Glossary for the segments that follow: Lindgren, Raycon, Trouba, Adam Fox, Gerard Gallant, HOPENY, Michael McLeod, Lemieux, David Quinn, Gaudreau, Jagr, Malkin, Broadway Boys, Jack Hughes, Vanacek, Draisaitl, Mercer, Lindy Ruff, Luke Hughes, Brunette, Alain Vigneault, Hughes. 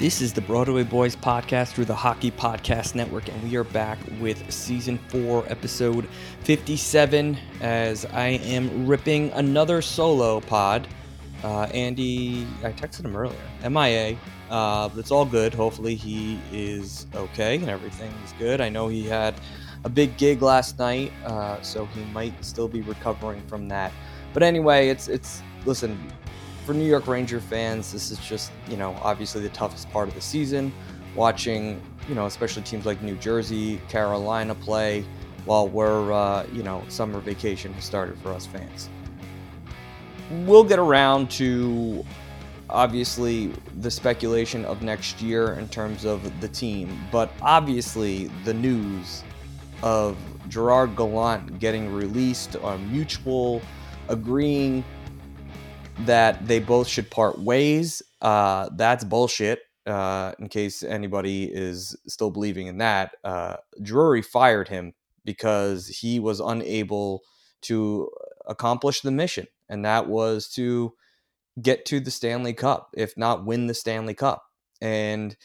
This is the Broadway Boys podcast through the Hockey Podcast Network, and we are back with Season 4, Episode 57, as I am ripping another solo pod. Andy, I texted him earlier, MIA, but it's all good. Hopefully he is okay and everything is good. I know he had a big gig last night, so he might still be recovering from that. But anyway, it's listen, for New York Ranger fans, this is just, you know, obviously the toughest part of the season, watching, you know, especially teams like New Jersey, Carolina play while we're, you know, summer vacation has started for us fans. We'll get around to, obviously, the speculation of next year in terms of the team, but obviously the news of Gerard Gallant getting released on mutual, agreeing that they both should part ways. That's bullshit, in case anybody is still believing in that. Drury fired him because he was unable to accomplish the mission, and that was to get to the Stanley Cup, if not win the Stanley Cup. And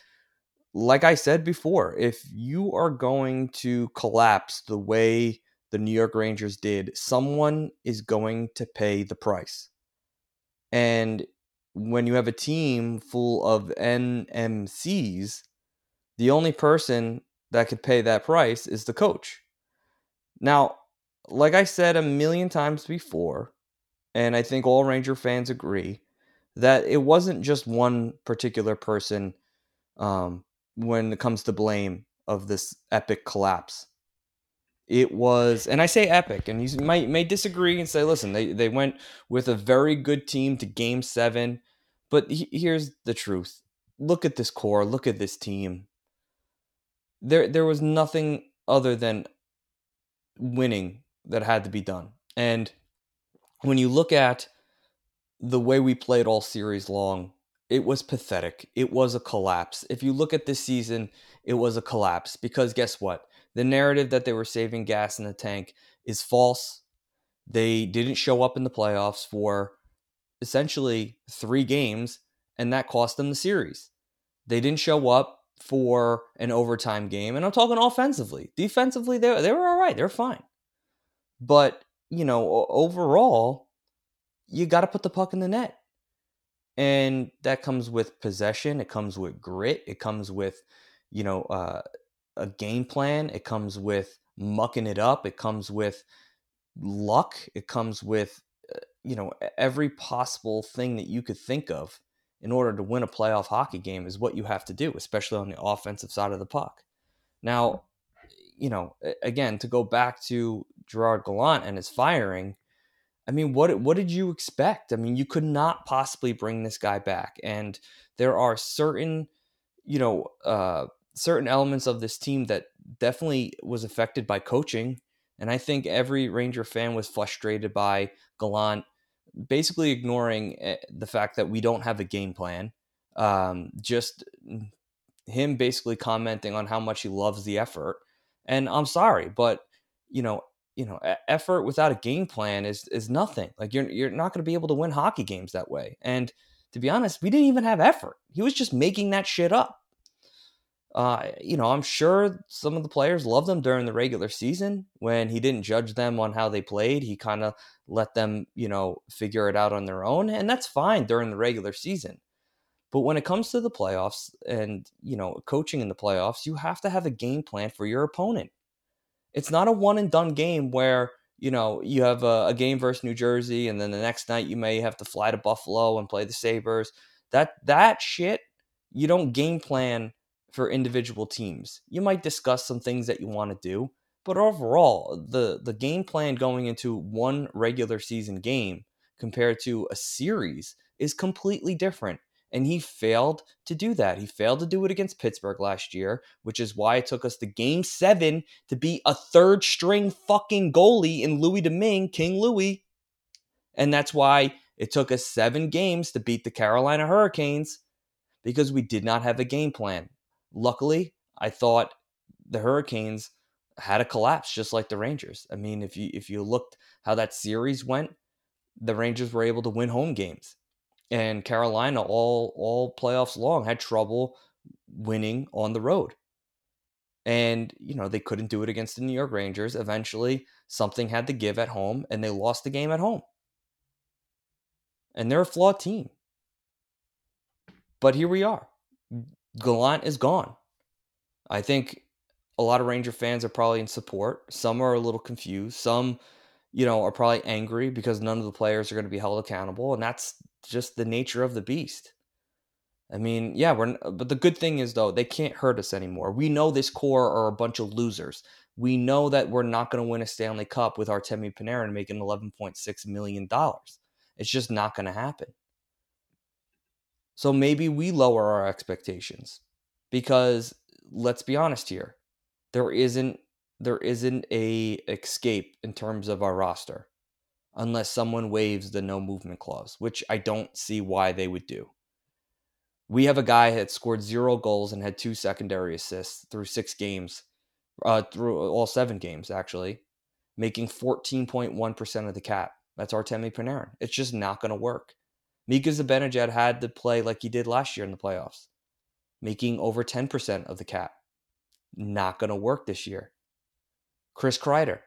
like I said before, if you are going to collapse the way the New York Rangers did, someone is going to pay the price. And when you have a team full of NMCs, the only person that could pay that price is the coach. Now, like I said a million times before, and I think all Ranger fans agree, that it wasn't just one particular person when it comes to blame of this epic collapse. It was, and I say epic, and you may disagree and say, listen, they went with a very good team to Game 7, but here's the truth. Look at this core, look at this team. There was nothing other than winning that had to be done. And when you look at the way we played all series long, it was pathetic. It was a collapse. If you look at this season, it was a collapse, because guess what? The narrative that they were saving gas in the tank is false. They didn't show up in the playoffs for essentially 3 games, and that cost them the series. They didn't show up for an overtime game, and I'm talking offensively. Defensively, they were all right. They were fine. But, you know, overall, you got to put the puck in the net. And that comes with possession. It comes with grit. It comes with, you know, a game plan. It comes with mucking it up. It comes with luck. It comes with, you know, every possible thing that you could think of in order to win a playoff hockey game is what you have to do, especially on the offensive side of the puck. Now, you know, again, to go back to Gerard Gallant and his firing, I mean, what did you expect? I mean, you could not possibly bring this guy back. And there are certain, you know, certain elements of this team that definitely was affected by coaching. And I think every Ranger fan was frustrated by Gallant basically ignoring the fact that we don't have a game plan. Just him basically commenting on how much he loves the effort. And I'm sorry, but you know, effort without a game plan is nothing. Like you're not going to be able to win hockey games that way. And to be honest, we didn't even have effort. He was just making that shit up. You know, I'm sure some of the players loved him during the regular season when he didn't judge them on how they played. He kind of let them, you know, figure it out on their own. And that's fine during the regular season. But when it comes to the playoffs and, you know, coaching in the playoffs, you have to have a game plan for your opponent. It's not a one and done game where, you know, you have a game versus New Jersey and then the next night you may have to fly to Buffalo and play the Sabres. That shit, you don't game plan for individual teams. You might discuss some things that you want to do, but overall, the game plan going into one regular season game compared to a series is completely different. And he failed to do that. He failed to do it against Pittsburgh last year, which is why it took us to Game 7 to beat a third string fucking goalie in Louis Domingue, King Louis. And that's why it took us 7 games to beat the Carolina Hurricanes, because we did not have a game plan. Luckily, I thought the Hurricanes had a collapse just like the Rangers. I mean, if you looked how that series went, the Rangers were able to win home games. And Carolina all playoffs long had trouble winning on the road. And, you know, they couldn't do it against the New York Rangers. Eventually, something had to give at home, and they lost the game at home. And they're a flawed team. But here we are. Gallant is gone. I think a lot of Ranger fans are probably in support. Some are a little confused. Some, you know, are probably angry because none of the players are going to be held accountable. And that's just the nature of the beast. I mean, yeah, but the good thing is, though, they can't hurt us anymore. We know this core are a bunch of losers. We know that we're not going to win a Stanley Cup with Artemi Panarin making $11.6 million. It's just not going to happen. So maybe we lower our expectations, because let's be honest here. There isn't a escape in terms of our roster unless someone waives the no movement clause, which I don't see why they would do. We have a guy that scored 0 goals and had 2 secondary assists through 6 games, through all 7 games, actually, making 14.1% of the cap. That's Artemi Panarin. It's just not going to work. Mika Zibanejad had to play like he did last year in the playoffs, making over 10% of the cap. Not going to work this year. Chris Kreider,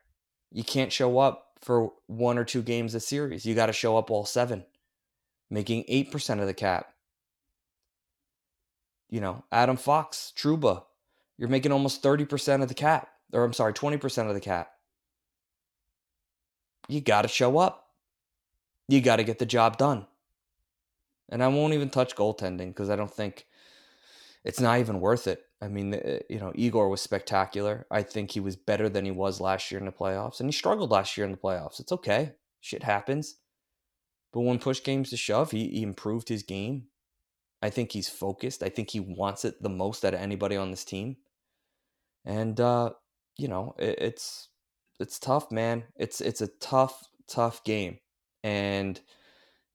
you can't show up for 1 or 2 games a series. You got to show up all 7, making 8% of the cap. You know, Adam Fox, Trouba, you're making almost 30% of the cap, or I'm sorry, 20% of the cap. You got to show up. You got to get the job done. And I won't even touch goaltending, because I don't think it's not even worth it. I mean, you know, Igor was spectacular. I think he was better than he was last year in the playoffs, and he struggled last year in the playoffs. It's okay. Shit happens. But when push comes to shove, he improved his game. I think he's focused. I think he wants it the most out of anybody on this team. And, you know, it's tough, man. It's a tough game. And,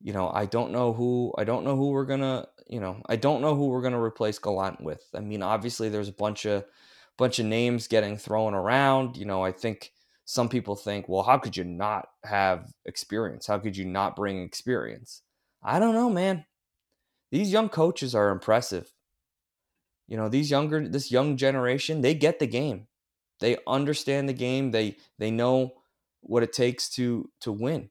you know, I don't know who we're going to, you know, I don't know who we're going to replace Gallant with. I mean, obviously there's a bunch of names getting thrown around. You know, I think some people think, well, how could you not have experience? How could you not bring experience? I don't know, man. These young coaches are impressive. You know, this young generation, they get the game. They understand the game. They know what it takes to win.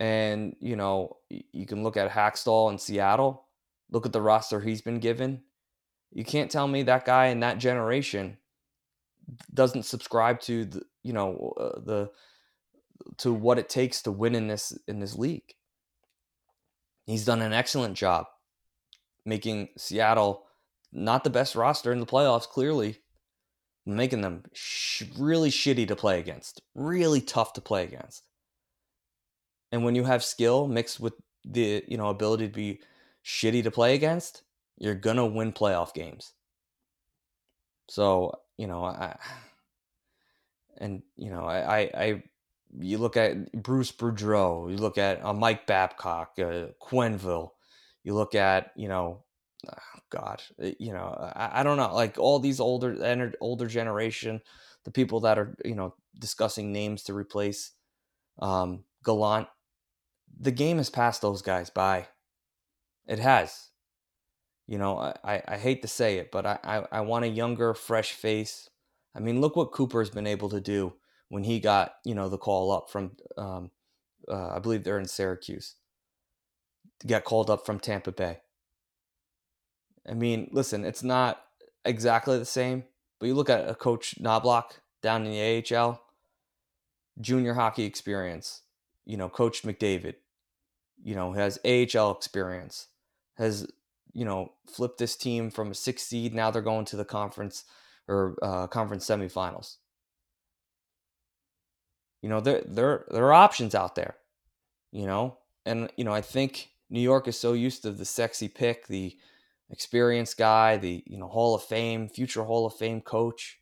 And, you know, you can look at Hakstol in Seattle. Look at the roster he's been given. You can't tell me that guy in that generation doesn't subscribe to the, you know, to what it takes to win in this league. He's done an excellent job making Seattle not the best roster in the playoffs, clearly, making them really shitty to play against, really tough to play against. And when you have skill mixed with the, you know, ability to be shitty to play against, you're going to win playoff games. So, you know, you look at Bruce Boudreau, you look at Mike Babcock, Quenneville, you look at, you know, I don't know, like all these older generation, the people that are, you know, discussing names to replace Gallant. The game has passed those guys by. It has. You know, I hate to say it, but I want a younger, fresh face. I mean, look what Cooper's been able to do when he got, you know, the call up from, I believe they're in Syracuse, got called up from Tampa Bay. I mean, listen, it's not exactly the same, but you look at a coach Knoblauch down in the AHL, junior hockey experience, you know, coach McDavid, you know, has AHL experience, has, you know, flipped this team from a 6 seed. Now they're going to the conference or conference semifinals. You know, there are options out there, you know, and, you know, I think New York is so used to the sexy pick, the experienced guy, the, you know, Hall of Fame, future Hall of Fame coach.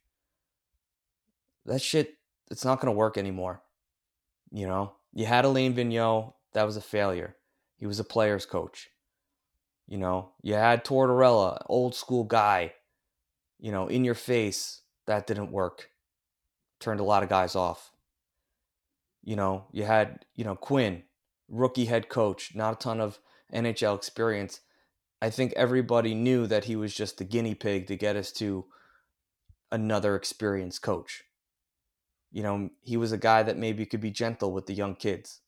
That shit, it's not going to work anymore. You know, You had Alain Vigneault. That was a failure. He was a player's coach. You know, you had Tortorella, old school guy, you know, in your face. That didn't work. Turned a lot of guys off. You know, you had, you know, Quinn, rookie head coach, not a ton of NHL experience. I think everybody knew that he was just the guinea pig to get us to another experienced coach. You know, he was a guy that maybe could be gentle with the young kids.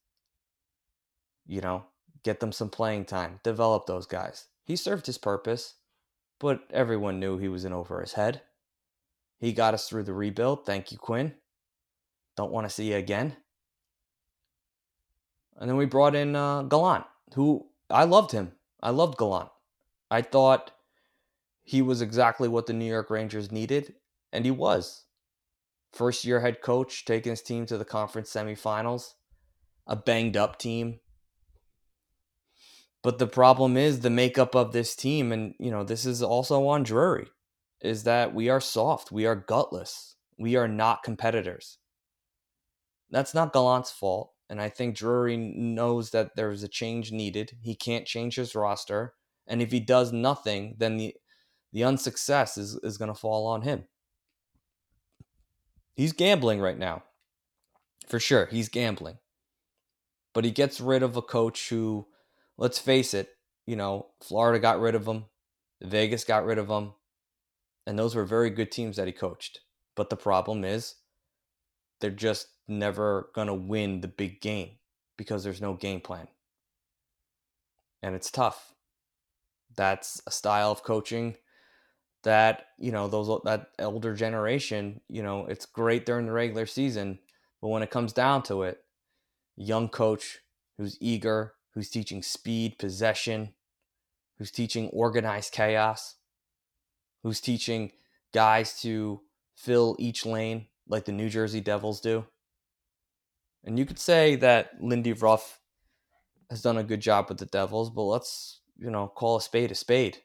You know, get them some playing time, develop those guys. He served his purpose, but everyone knew he was in over his head. He got us through the rebuild. Thank you, Quinn. Don't want to see you again. And then we brought in Gallant, who I loved him. I loved Gallant. I thought he was exactly what the New York Rangers needed, and he was. First-year head coach, taking his team to the conference semifinals, a banged-up team. But the problem is the makeup of this team, and you know this is also on Drury, is that we are soft, we are gutless, we are not competitors. That's not Gallant's fault, and I think Drury knows that there is a change needed. He can't change his roster, and if he does nothing, then the unsuccess is going to fall on him. He's gambling right now. For sure, he's gambling. But he gets rid of a coach who, let's face it, you know, Florida got rid of him. Vegas got rid of him. And those were very good teams that he coached. But the problem is they're just never going to win the big game because there's no game plan. And it's tough. That's a style of coaching that, you know, those, that elder generation, you know, it's great during the regular season, but when it comes down to it, young coach who's eager, who's teaching speed, possession, who's teaching organized chaos, who's teaching guys to fill each lane like the New Jersey Devils do. And you could say that Lindy Ruff has done a good job with the Devils, but let's, you know, call a spade a spade.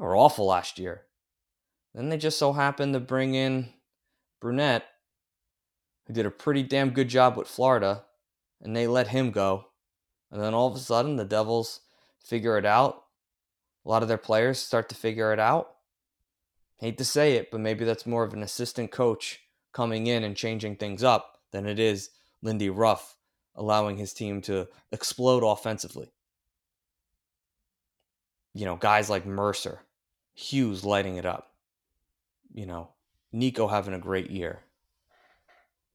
They were awful last year. Then they just so happened to bring in Brunette, who did a pretty damn good job with Florida, and they let him go. And then all of a sudden, the Devils figure it out. A lot of their players start to figure it out. Hate to say it, but maybe that's more of an assistant coach coming in and changing things up than it is Lindy Ruff allowing his team to explode offensively. You know, guys like Mercer, Hughes lighting it up. You know, Nico having a great year.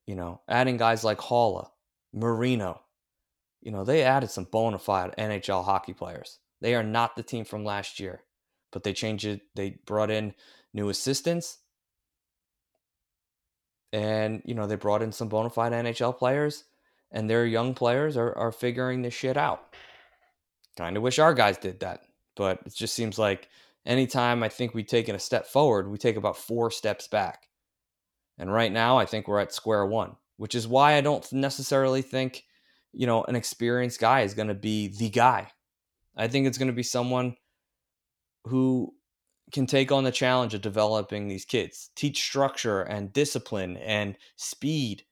You know, adding guys like Halla, Marino. You know, they added some bona fide NHL hockey players. They are not the team from last year, but they changed it. They brought in new assistants. And, you know, they brought in some bona fide NHL players, and their young players are figuring this shit out. Kind of wish our guys did that. But it just seems like anytime I think we've taken a step forward, we take about 4 steps back. And right now, I think we're at square one, which is why I don't necessarily think, you know, an experienced guy is going to be the guy. I think it's going to be someone who can take on the challenge of developing these kids, teach structure and discipline and speed,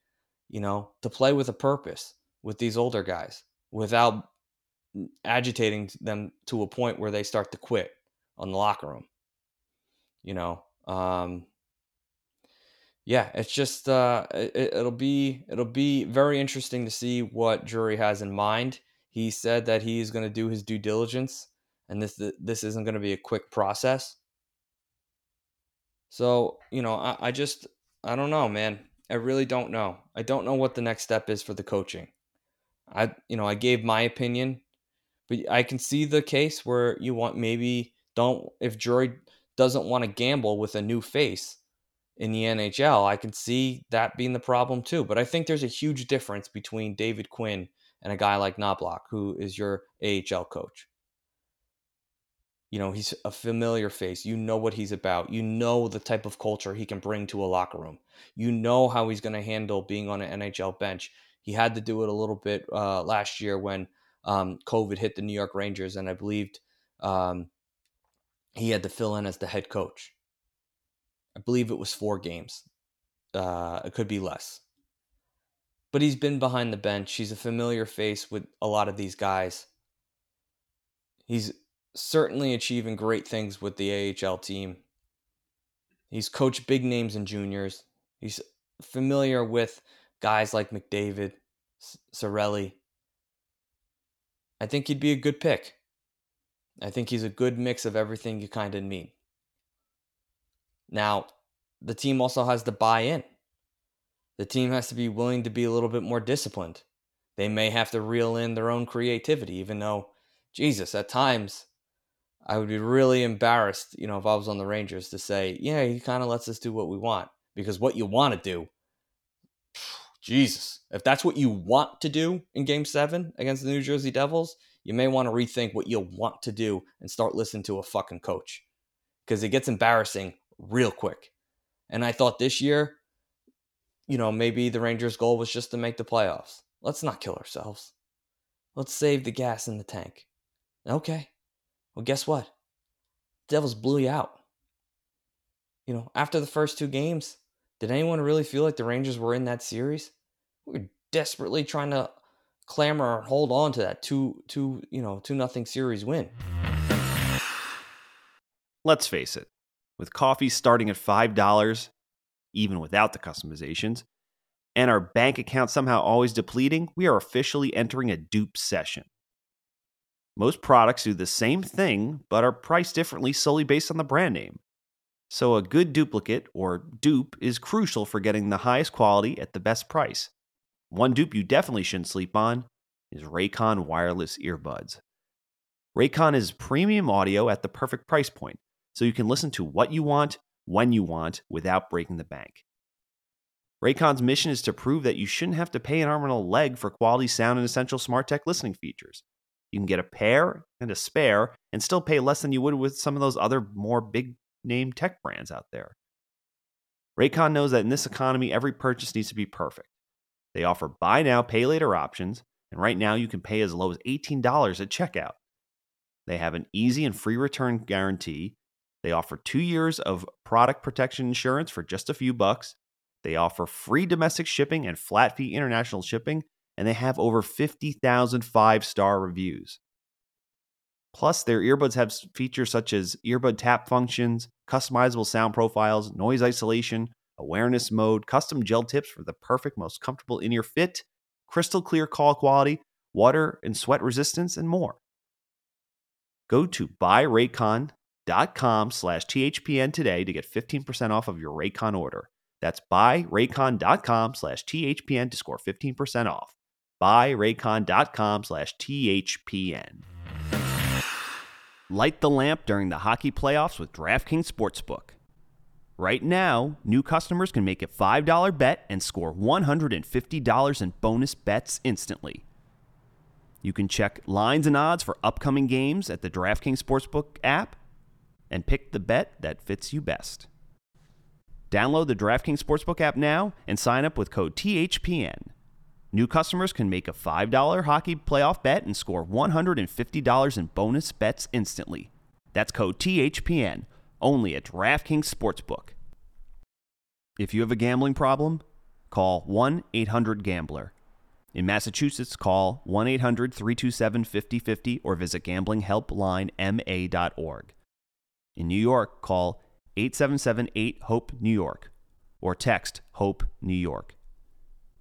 you know, to play with a purpose with these older guys without agitating them to a point where they start to quit on the locker room. You know, yeah, it's just, it'll be very interesting to see what Drury has in mind. He said that he is going to do his due diligence and this isn't going to be a quick process. So, you know, I don't know, man. I really don't know. I don't know what the next step is for the coaching. I gave my opinion. But I can see the case where you want maybe if Drury doesn't want to gamble with a new face in the NHL, I can see that being the problem too. But I think there's a huge difference between David Quinn and a guy like Knoblauch, who is your AHL coach. You know, he's a familiar face. You know what he's about. You know the type of culture he can bring to a locker room. You know how he's going to handle being on an NHL bench. He had to do it a little bit last year when COVID hit the New York Rangers, and I believed he had to fill in as the head coach. I believe it was 4 games. It could be less. but he's been behind the bench. He's a familiar face with a lot of these guys. He's certainly achieving great things with the AHL team. He's coached big names in juniors. He's familiar with guys like McDavid, Cirelli. I think he'd be a good pick. I think he's a good mix of everything you kind of need. Now, the team also has to buy in. The team has to be willing to be a little bit more disciplined. They may have to reel in their own creativity, even though, Jesus, at times, I would be really embarrassed, you know, if I was on the Rangers to say, yeah, he kind of lets us do what we want. Because what you want to do, Jesus, if that's what you want to do in Game 7 against the New Jersey Devils, you may want to rethink what you want to do and start listening to a fucking coach. Because it gets embarrassing real quick. And I thought this year, you know, maybe the Rangers' goal was just to make the playoffs. Let's not kill ourselves. Let's save the gas in the tank. Okay. Well, guess what? The Devils blew you out. You know, after the first two games, did anyone really feel like the Rangers were in that series? We were desperately trying to clamor or hold on to that 2-0 series win. Let's face it. With coffee starting at $5, even without the customizations, and our bank account somehow always depleting, we are officially entering a dupe session. Most products do the same thing, but are priced differently solely based on the brand name. So a good duplicate, or dupe, is crucial for getting the highest quality at the best price. One dupe you definitely shouldn't sleep on is Raycon wireless earbuds. Raycon is premium audio at the perfect price point, so you can listen to what you want, when you want, without breaking the bank. Raycon's mission is to prove that you shouldn't have to pay an arm and a leg for quality sound and essential smart tech listening features. You can get a pair and a spare and still pay less than you would with some of those other more big-name tech brands out there. Raycon knows that in this economy, every purchase needs to be perfect. They offer buy now, pay later options, and right now you can pay as low as $18 at checkout. They have an easy and free return guarantee. They offer 2 years of product protection insurance for just a few bucks. They offer free domestic shipping and flat fee international shipping, and they have over 50,000 five-star reviews. Plus, their earbuds have features such as earbud tap functions, customizable sound profiles, noise isolation, awareness mode, custom gel tips for the perfect, most comfortable in-ear fit, crystal clear call quality, water and sweat resistance, and more. Go to buyraycon.com/THPN today to get 15% off of your Raycon order. That's buyraycon.com/THPN to score 15% off. Buyraycon.com/THPN. Light the lamp during the hockey playoffs with DraftKings Sportsbook. Right now, new customers can make a $5 bet and score $150 in bonus bets instantly. You can check lines and odds for upcoming games at the DraftKings Sportsbook app and pick the bet that fits you best. Download the DraftKings Sportsbook app now and sign up with code THPN. New customers can make a $5 hockey playoff bet and score $150 in bonus bets instantly. That's code THPN, only at DraftKings Sportsbook. If you have a gambling problem, call 1-800-GAMBLER. In Massachusetts, call 1-800-327-5050 or visit gamblinghelplinema.org. In New York, call 877-8-HOPE-NEW YORK or text HOPE-NEW YORK.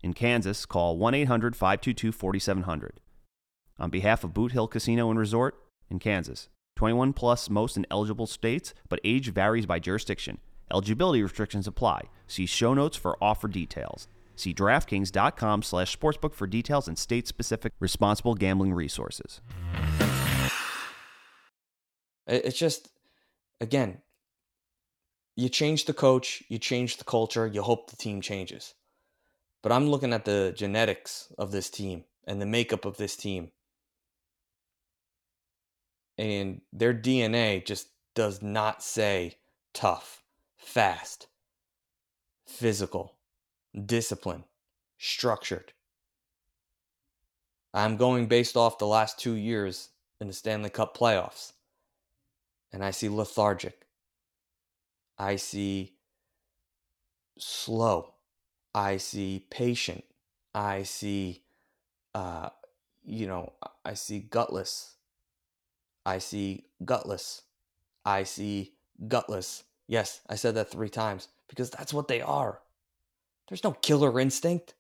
In Kansas, call 1-800-522-4700. On behalf of Boot Hill Casino and Resort in Kansas, 21 plus most in eligible states, but age varies by jurisdiction. Eligibility restrictions apply. See show notes for offer details. See DraftKings.com/sportsbook for details and state-specific responsible gambling resources. It's just, again, you change the coach, you change the culture, you hope the team changes. But I'm looking at the genetics of this team and the makeup of this team. And their DNA just does not say tough, fast, physical, disciplined, structured. I'm going based off the last 2 years in the Stanley Cup playoffs. And I see lethargic. I see slow. I see patient. I see, I see gutless. I see gutless. I see gutless. Yes, I said that 3 times because that's what they are. There's no killer instinct.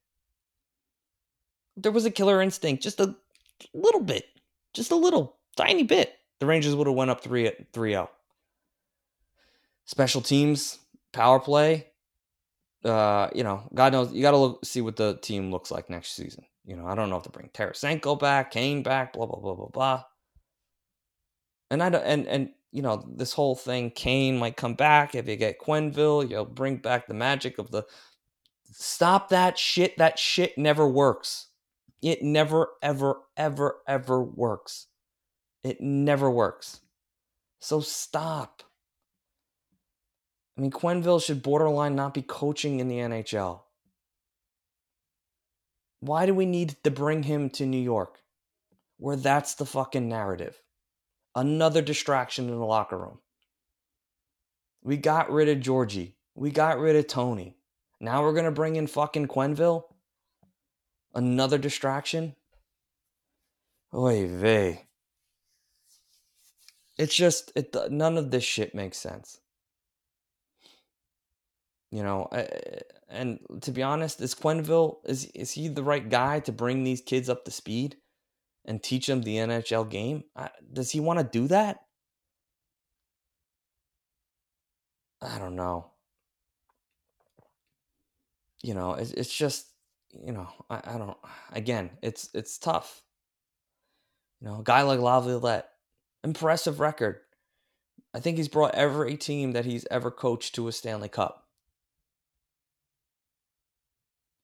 There was a killer instinct, just a little bit, just a little tiny bit. The Rangers would have went up 3-0. Special teams, power play. God knows, you got to see what the team looks like next season. I don't know if they bring Tarasenko back, Kane back, blah blah blah blah blah. And this whole thing, Kane might come back if you get Quenneville. You'll bring back the magic of the. Stop that shit. That shit never works. It never, ever, ever, ever works. It never works. So stop. I mean, Quenneville should borderline not be coaching in the NHL. Why do we need to bring him to New York? Where that's the fucking narrative. Another distraction in the locker room. We got rid of Georgie. We got rid of Tony. Now we're going to bring in fucking Quenneville? Another distraction? Oy vey. It's just, none of this shit makes sense. And to be honest, is Quenneville, is he the right guy to bring these kids up to speed and teach them the NHL game? Does he want to do that? I don't know. It's just, I don't, again, it's tough. A guy like Laviolette, impressive record. I think he's brought every team that he's ever coached to a Stanley Cup.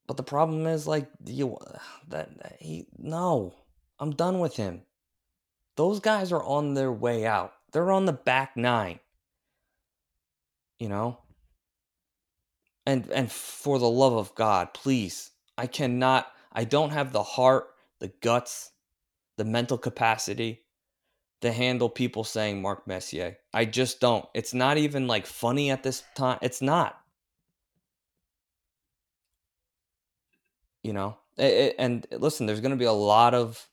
But the problem is, I'm done with him. Those guys are on their way out. They're on the back nine. And for the love of God, please, I don't have the heart, the guts, the mental capacity to handle people saying Mark Messier. I just don't. It's not even funny at this time. It's not. And listen, there's going to be a lot of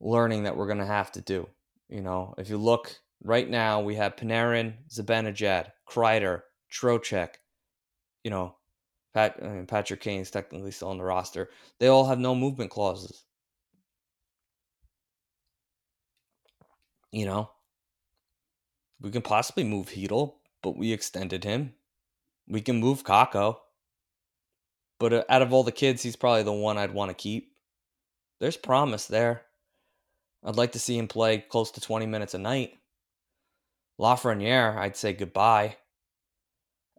learning that we're going to have to do. If you look right now, we have Panarin, Zibanejad, Kreider, Trocheck, Patrick Kane's technically still on the roster. They all have no movement clauses. We can possibly move Hedl, but we extended him. We can move Kako. But out of all the kids, he's probably the one I'd want to keep. There's promise there. I'd like to see him play close to 20 minutes a night. Lafreniere, I'd say goodbye.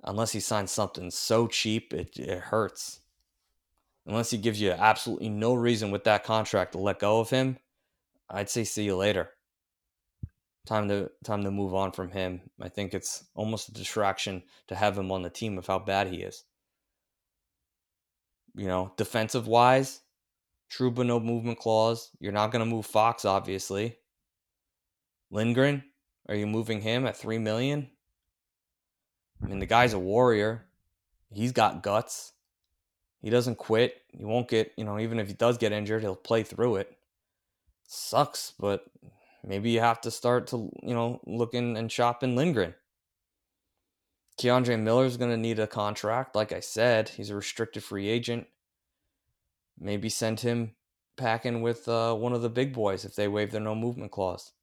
Unless he signs something so cheap, it hurts. Unless he gives you absolutely no reason with that contract to let go of him, I'd say see you later. Time to move on from him. I think it's almost a distraction to have him on the team of how bad he is. Defensive wise, Trouba, no movement clause. You're not going to move Fox, obviously. Lindgren, are you moving him at $3 million? I mean, the guy's a warrior. He's got guts. He doesn't quit. He won't get, even if he does get injured, he'll play through it. Sucks, but maybe you have to start to, looking and shopping Lindgren. K'Andre Miller is going to need a contract. Like I said, he's a restricted free agent. Maybe send him packing with one of the big boys if they waive their no movement clause.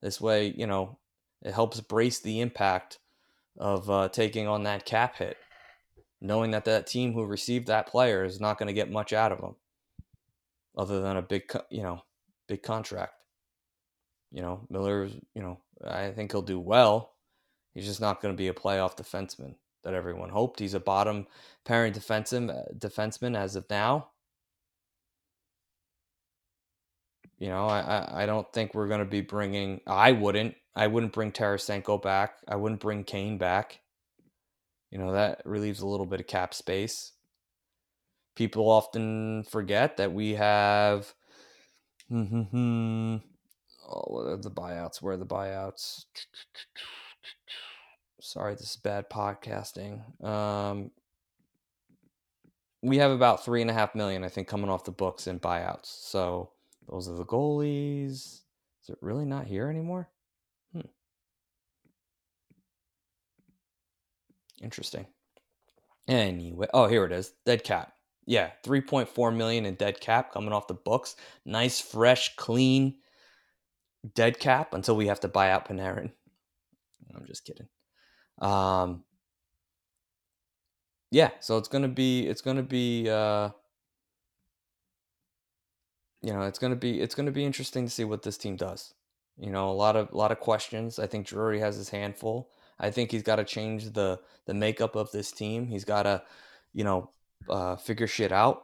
This way, it helps brace the impact of taking on that cap hit, knowing that that team who received that player is not going to get much out of him other than a big contract. Miller, I think he'll do well. He's just not going to be a playoff defenseman that everyone hoped. He's a bottom pairing defenseman as of now. I don't think we're going to be bringing... I wouldn't bring Tarasenko back. I wouldn't bring Kane back. That relieves a little bit of cap space. People often forget that we have... Where are the buyouts? Sorry, this is bad podcasting. we have about $3.5 million, I think, coming off the books in buyouts. So those are the goalies. Is it really not here anymore? Interesting. Anyway, oh, here it is. Dead cap. Yeah, $3.4 million in dead cap coming off the books. Nice, fresh, clean dead cap until we have to buy out Panarin. I'm just kidding. Yeah, so it's gonna be interesting to see what this team does. You know, a lot of questions. I think Drury has his handful. I think he's got to change the makeup of this team. He's got to, figure shit out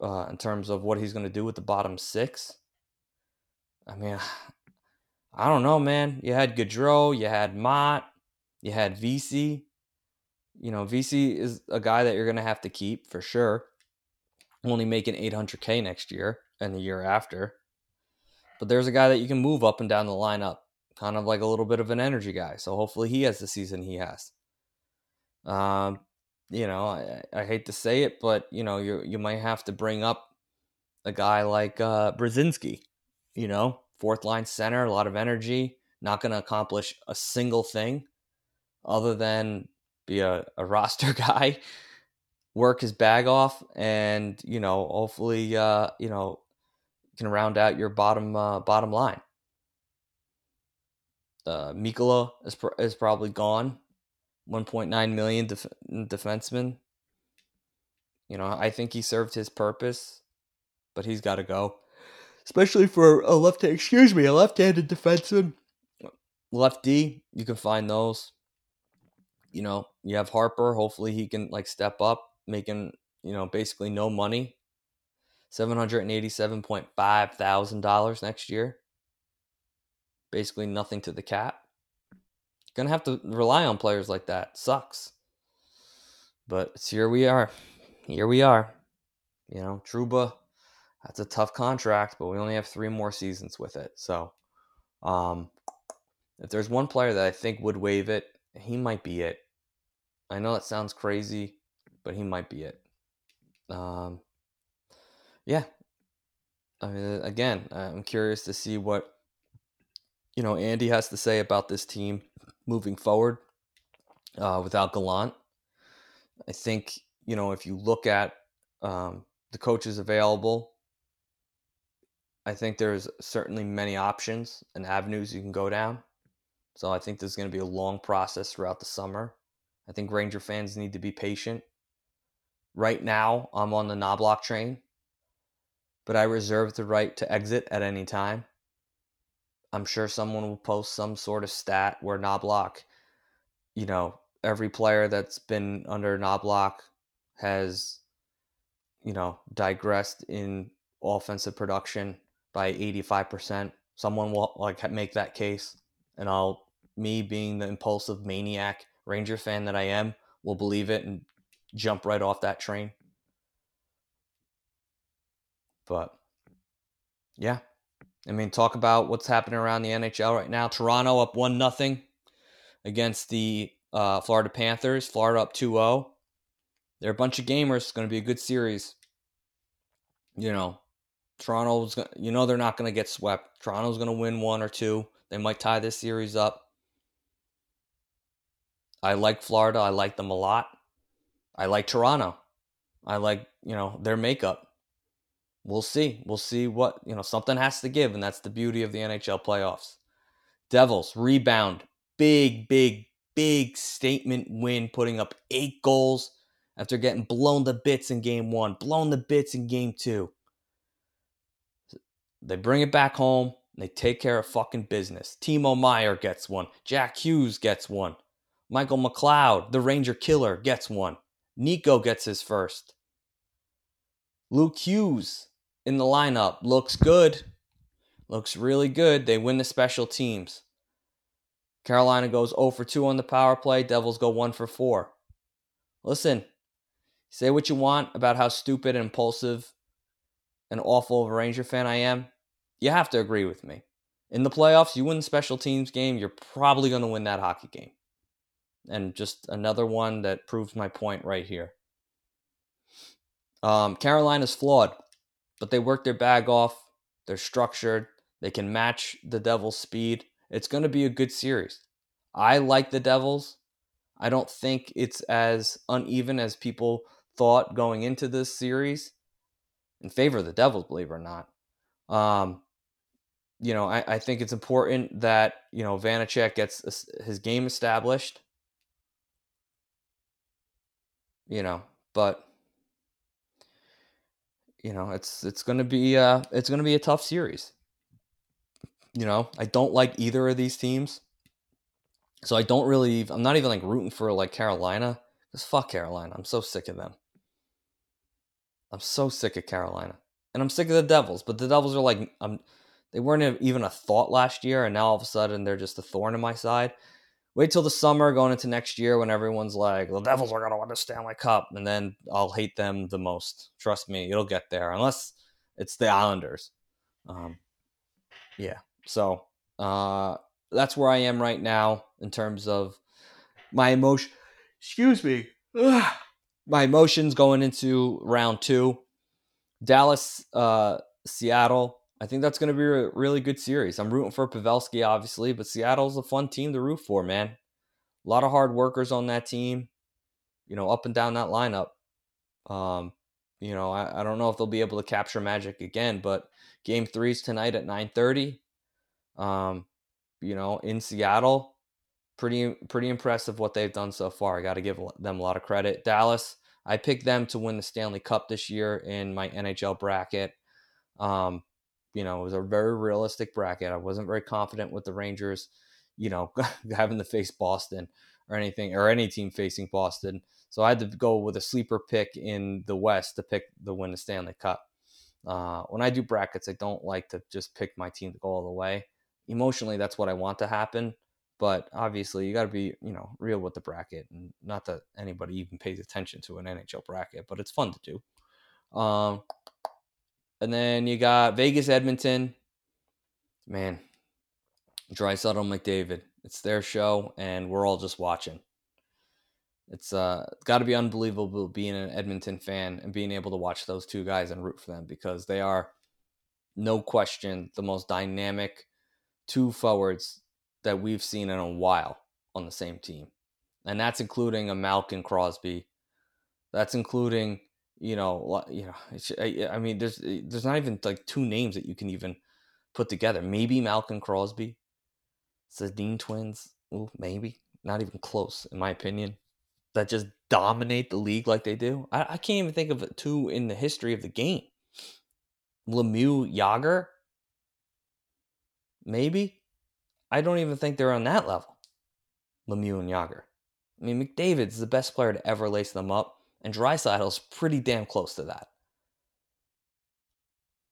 in terms of what he's going to do with the bottom six. I mean, I don't know, man. You had Gaudreau, you had Mott, you had Vesey. Vesey is a guy that you're going to have to keep for sure. Only making $800K next year and the year after. But there's a guy that you can move up and down the lineup. Kind of like a little bit of an energy guy. So hopefully he has the season he has. I hate to say it, but, you might have to bring up a guy like Brzezinski, fourth line center, a lot of energy, not going to accomplish a single thing other than be a roster guy, work his bag off, and, hopefully, can round out your bottom line. Mikkola is probably gone. 1.9 million defenseman. I think he served his purpose, but he's got to go. Especially for a left-handed defenseman. Lefty, you can find those. You have Harper. Hopefully he can step up, making, basically no money. $787,500 next year. Basically nothing to the cap. Gonna have to rely on players like that. Sucks. But here we are. Trouba, that's a tough contract, but we only have 3 more seasons with it. So if there's one player that I think would waive it, he might be it. I know that sounds crazy, but he might be it. Yeah. I mean, again, I'm curious to see what Andy has to say about this team moving forward without Gallant. I think, if you look at the coaches available, I think there's certainly many options and avenues you can go down. So I think there's going to be a long process throughout the summer. I think Ranger fans need to be patient. Right now, I'm on the Knoblauch train, but I reserve the right to exit at any time. I'm sure someone will post some sort of stat where Knoblauch, every player that's been under Knoblauch has, digressed in offensive production by 85%. Someone will make that case, and me being the impulsive maniac Ranger fan that I am, will believe it and jump right off that train. But yeah. I mean, talk about what's happening around the NHL right now. Toronto up 1-0 against the Florida Panthers. Florida up 2-0. They're a bunch of gamers. It's going to be a good series. Toronto's going to, they're not going to get swept. Toronto's going to win 1 or 2. They might tie this series up. I like Florida. I like them a lot. I like Toronto. I like, their makeup. We'll see. We'll see what, something has to give, and that's the beauty of the NHL playoffs. Devils rebound. Big statement win, putting up 8 goals after getting blown to bits in game 1, blown to bits in game 2. They bring it back home. They take care of fucking business. Timo Meier gets one. Jack Hughes gets one. Michael McLeod, the Ranger killer, gets one. Nico gets his first. Luke Hughes in the lineup looks good. Looks really good. They win the special teams. Carolina goes 0-for-2 on the power play. Devils go 1-for-4. Listen, say what you want about how stupid and impulsive and awful of a Ranger fan I am. You have to agree with me. In the playoffs, you win the special teams game, you're probably going to win that hockey game. And just another one that proves my point right here. Carolina's flawed, but they work their bag off. They're structured. They can match the Devils' speed. It's going to be a good series. I like the Devils. I don't think it's as uneven as people thought going into this series. In favor of the Devils, believe it or not. I think it's important that, Vanacek gets his game established. It's going to be a tough series. I don't like either of these teams. So I'm not even rooting for Carolina. Because fuck Carolina. I'm so sick of them. I'm so sick of Carolina. And I'm sick of the Devils. But the Devils are they weren't even a thought last year. And now all of a sudden they're just a thorn in my side. Wait till the summer going into next year when everyone's the Devils are going to win the Stanley Cup. And then I'll hate them the most. Trust me, it'll get there. Unless it's the Islanders. So that's where I am right now in terms of my emotion. Excuse me. Ugh. My emotions going into round two. Dallas, Seattle. I think that's going to be a really good series. I'm rooting for Pavelski, obviously, but Seattle's a fun team to root for, man. A lot of hard workers on that team, up and down that lineup. I don't know if they'll be able to capture magic again, but Game 3's tonight at 9:30. In Seattle, pretty impressive what they've done so far. I got to give them a lot of credit. Dallas, I picked them to win the Stanley Cup this year in my NHL bracket. It was a very realistic bracket. I wasn't very confident with the Rangers, having to face Boston or anything, or any team facing Boston. So I had to go with a sleeper pick in the West to pick the win the Stanley Cup. When I do brackets, I don't like to just pick my team to go all the way. Emotionally, that's what I want to happen. But obviously, you got to be, real with the bracket. And not that anybody even pays attention to an NHL bracket, but it's fun to do. And then you got Vegas, Edmonton. Man, Draisaitl, McDavid. It's their show, and we're all just watching. It's got to be unbelievable being an Edmonton fan and being able to watch those two guys and root for them, because they are, no question, the most dynamic two forwards that we've seen in a while on the same team. And that's including a Malkin, Crosby. That's including, there's not even two names that you can even put together. Maybe Malkin, Crosby, Sedin twins. Ooh, maybe. Not even close, in my opinion. That just dominate the league like they do. I can't even think of two in the history of the game. Lemieux, Jagr, maybe. I don't even think they're on that level. Lemieux and Jagr. I mean, McDavid's the best player to ever lace them up, and Draisaitl's pretty damn close to that.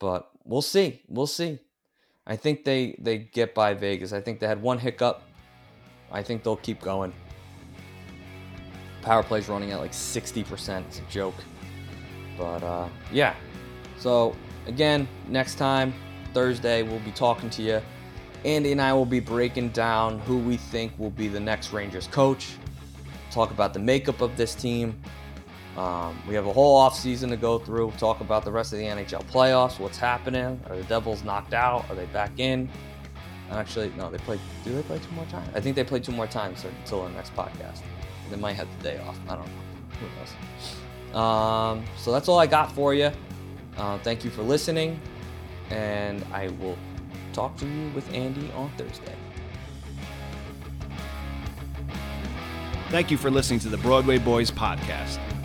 But we'll see. We'll see. I think they get by Vegas. I think they had one hiccup. I think they'll keep going. Power play's running at 60%. It's a joke. But, yeah. So, again, next time, Thursday, we'll be talking to you. Andy and I will be breaking down who we think will be the next Rangers coach. Talk about the makeup of this team. We have a whole offseason to go through. Talk about the rest of the NHL playoffs. What's happening? Are the Devils knocked out? Are they back in? Actually, no, do they play two more times? I think they play two more times until our next podcast. They might have the day off. I don't know. Who knows? So that's all I got for you. Thank you for listening. And I will talk to you with Andy on Thursday. Thank you for listening to the Broadway Boys Podcast.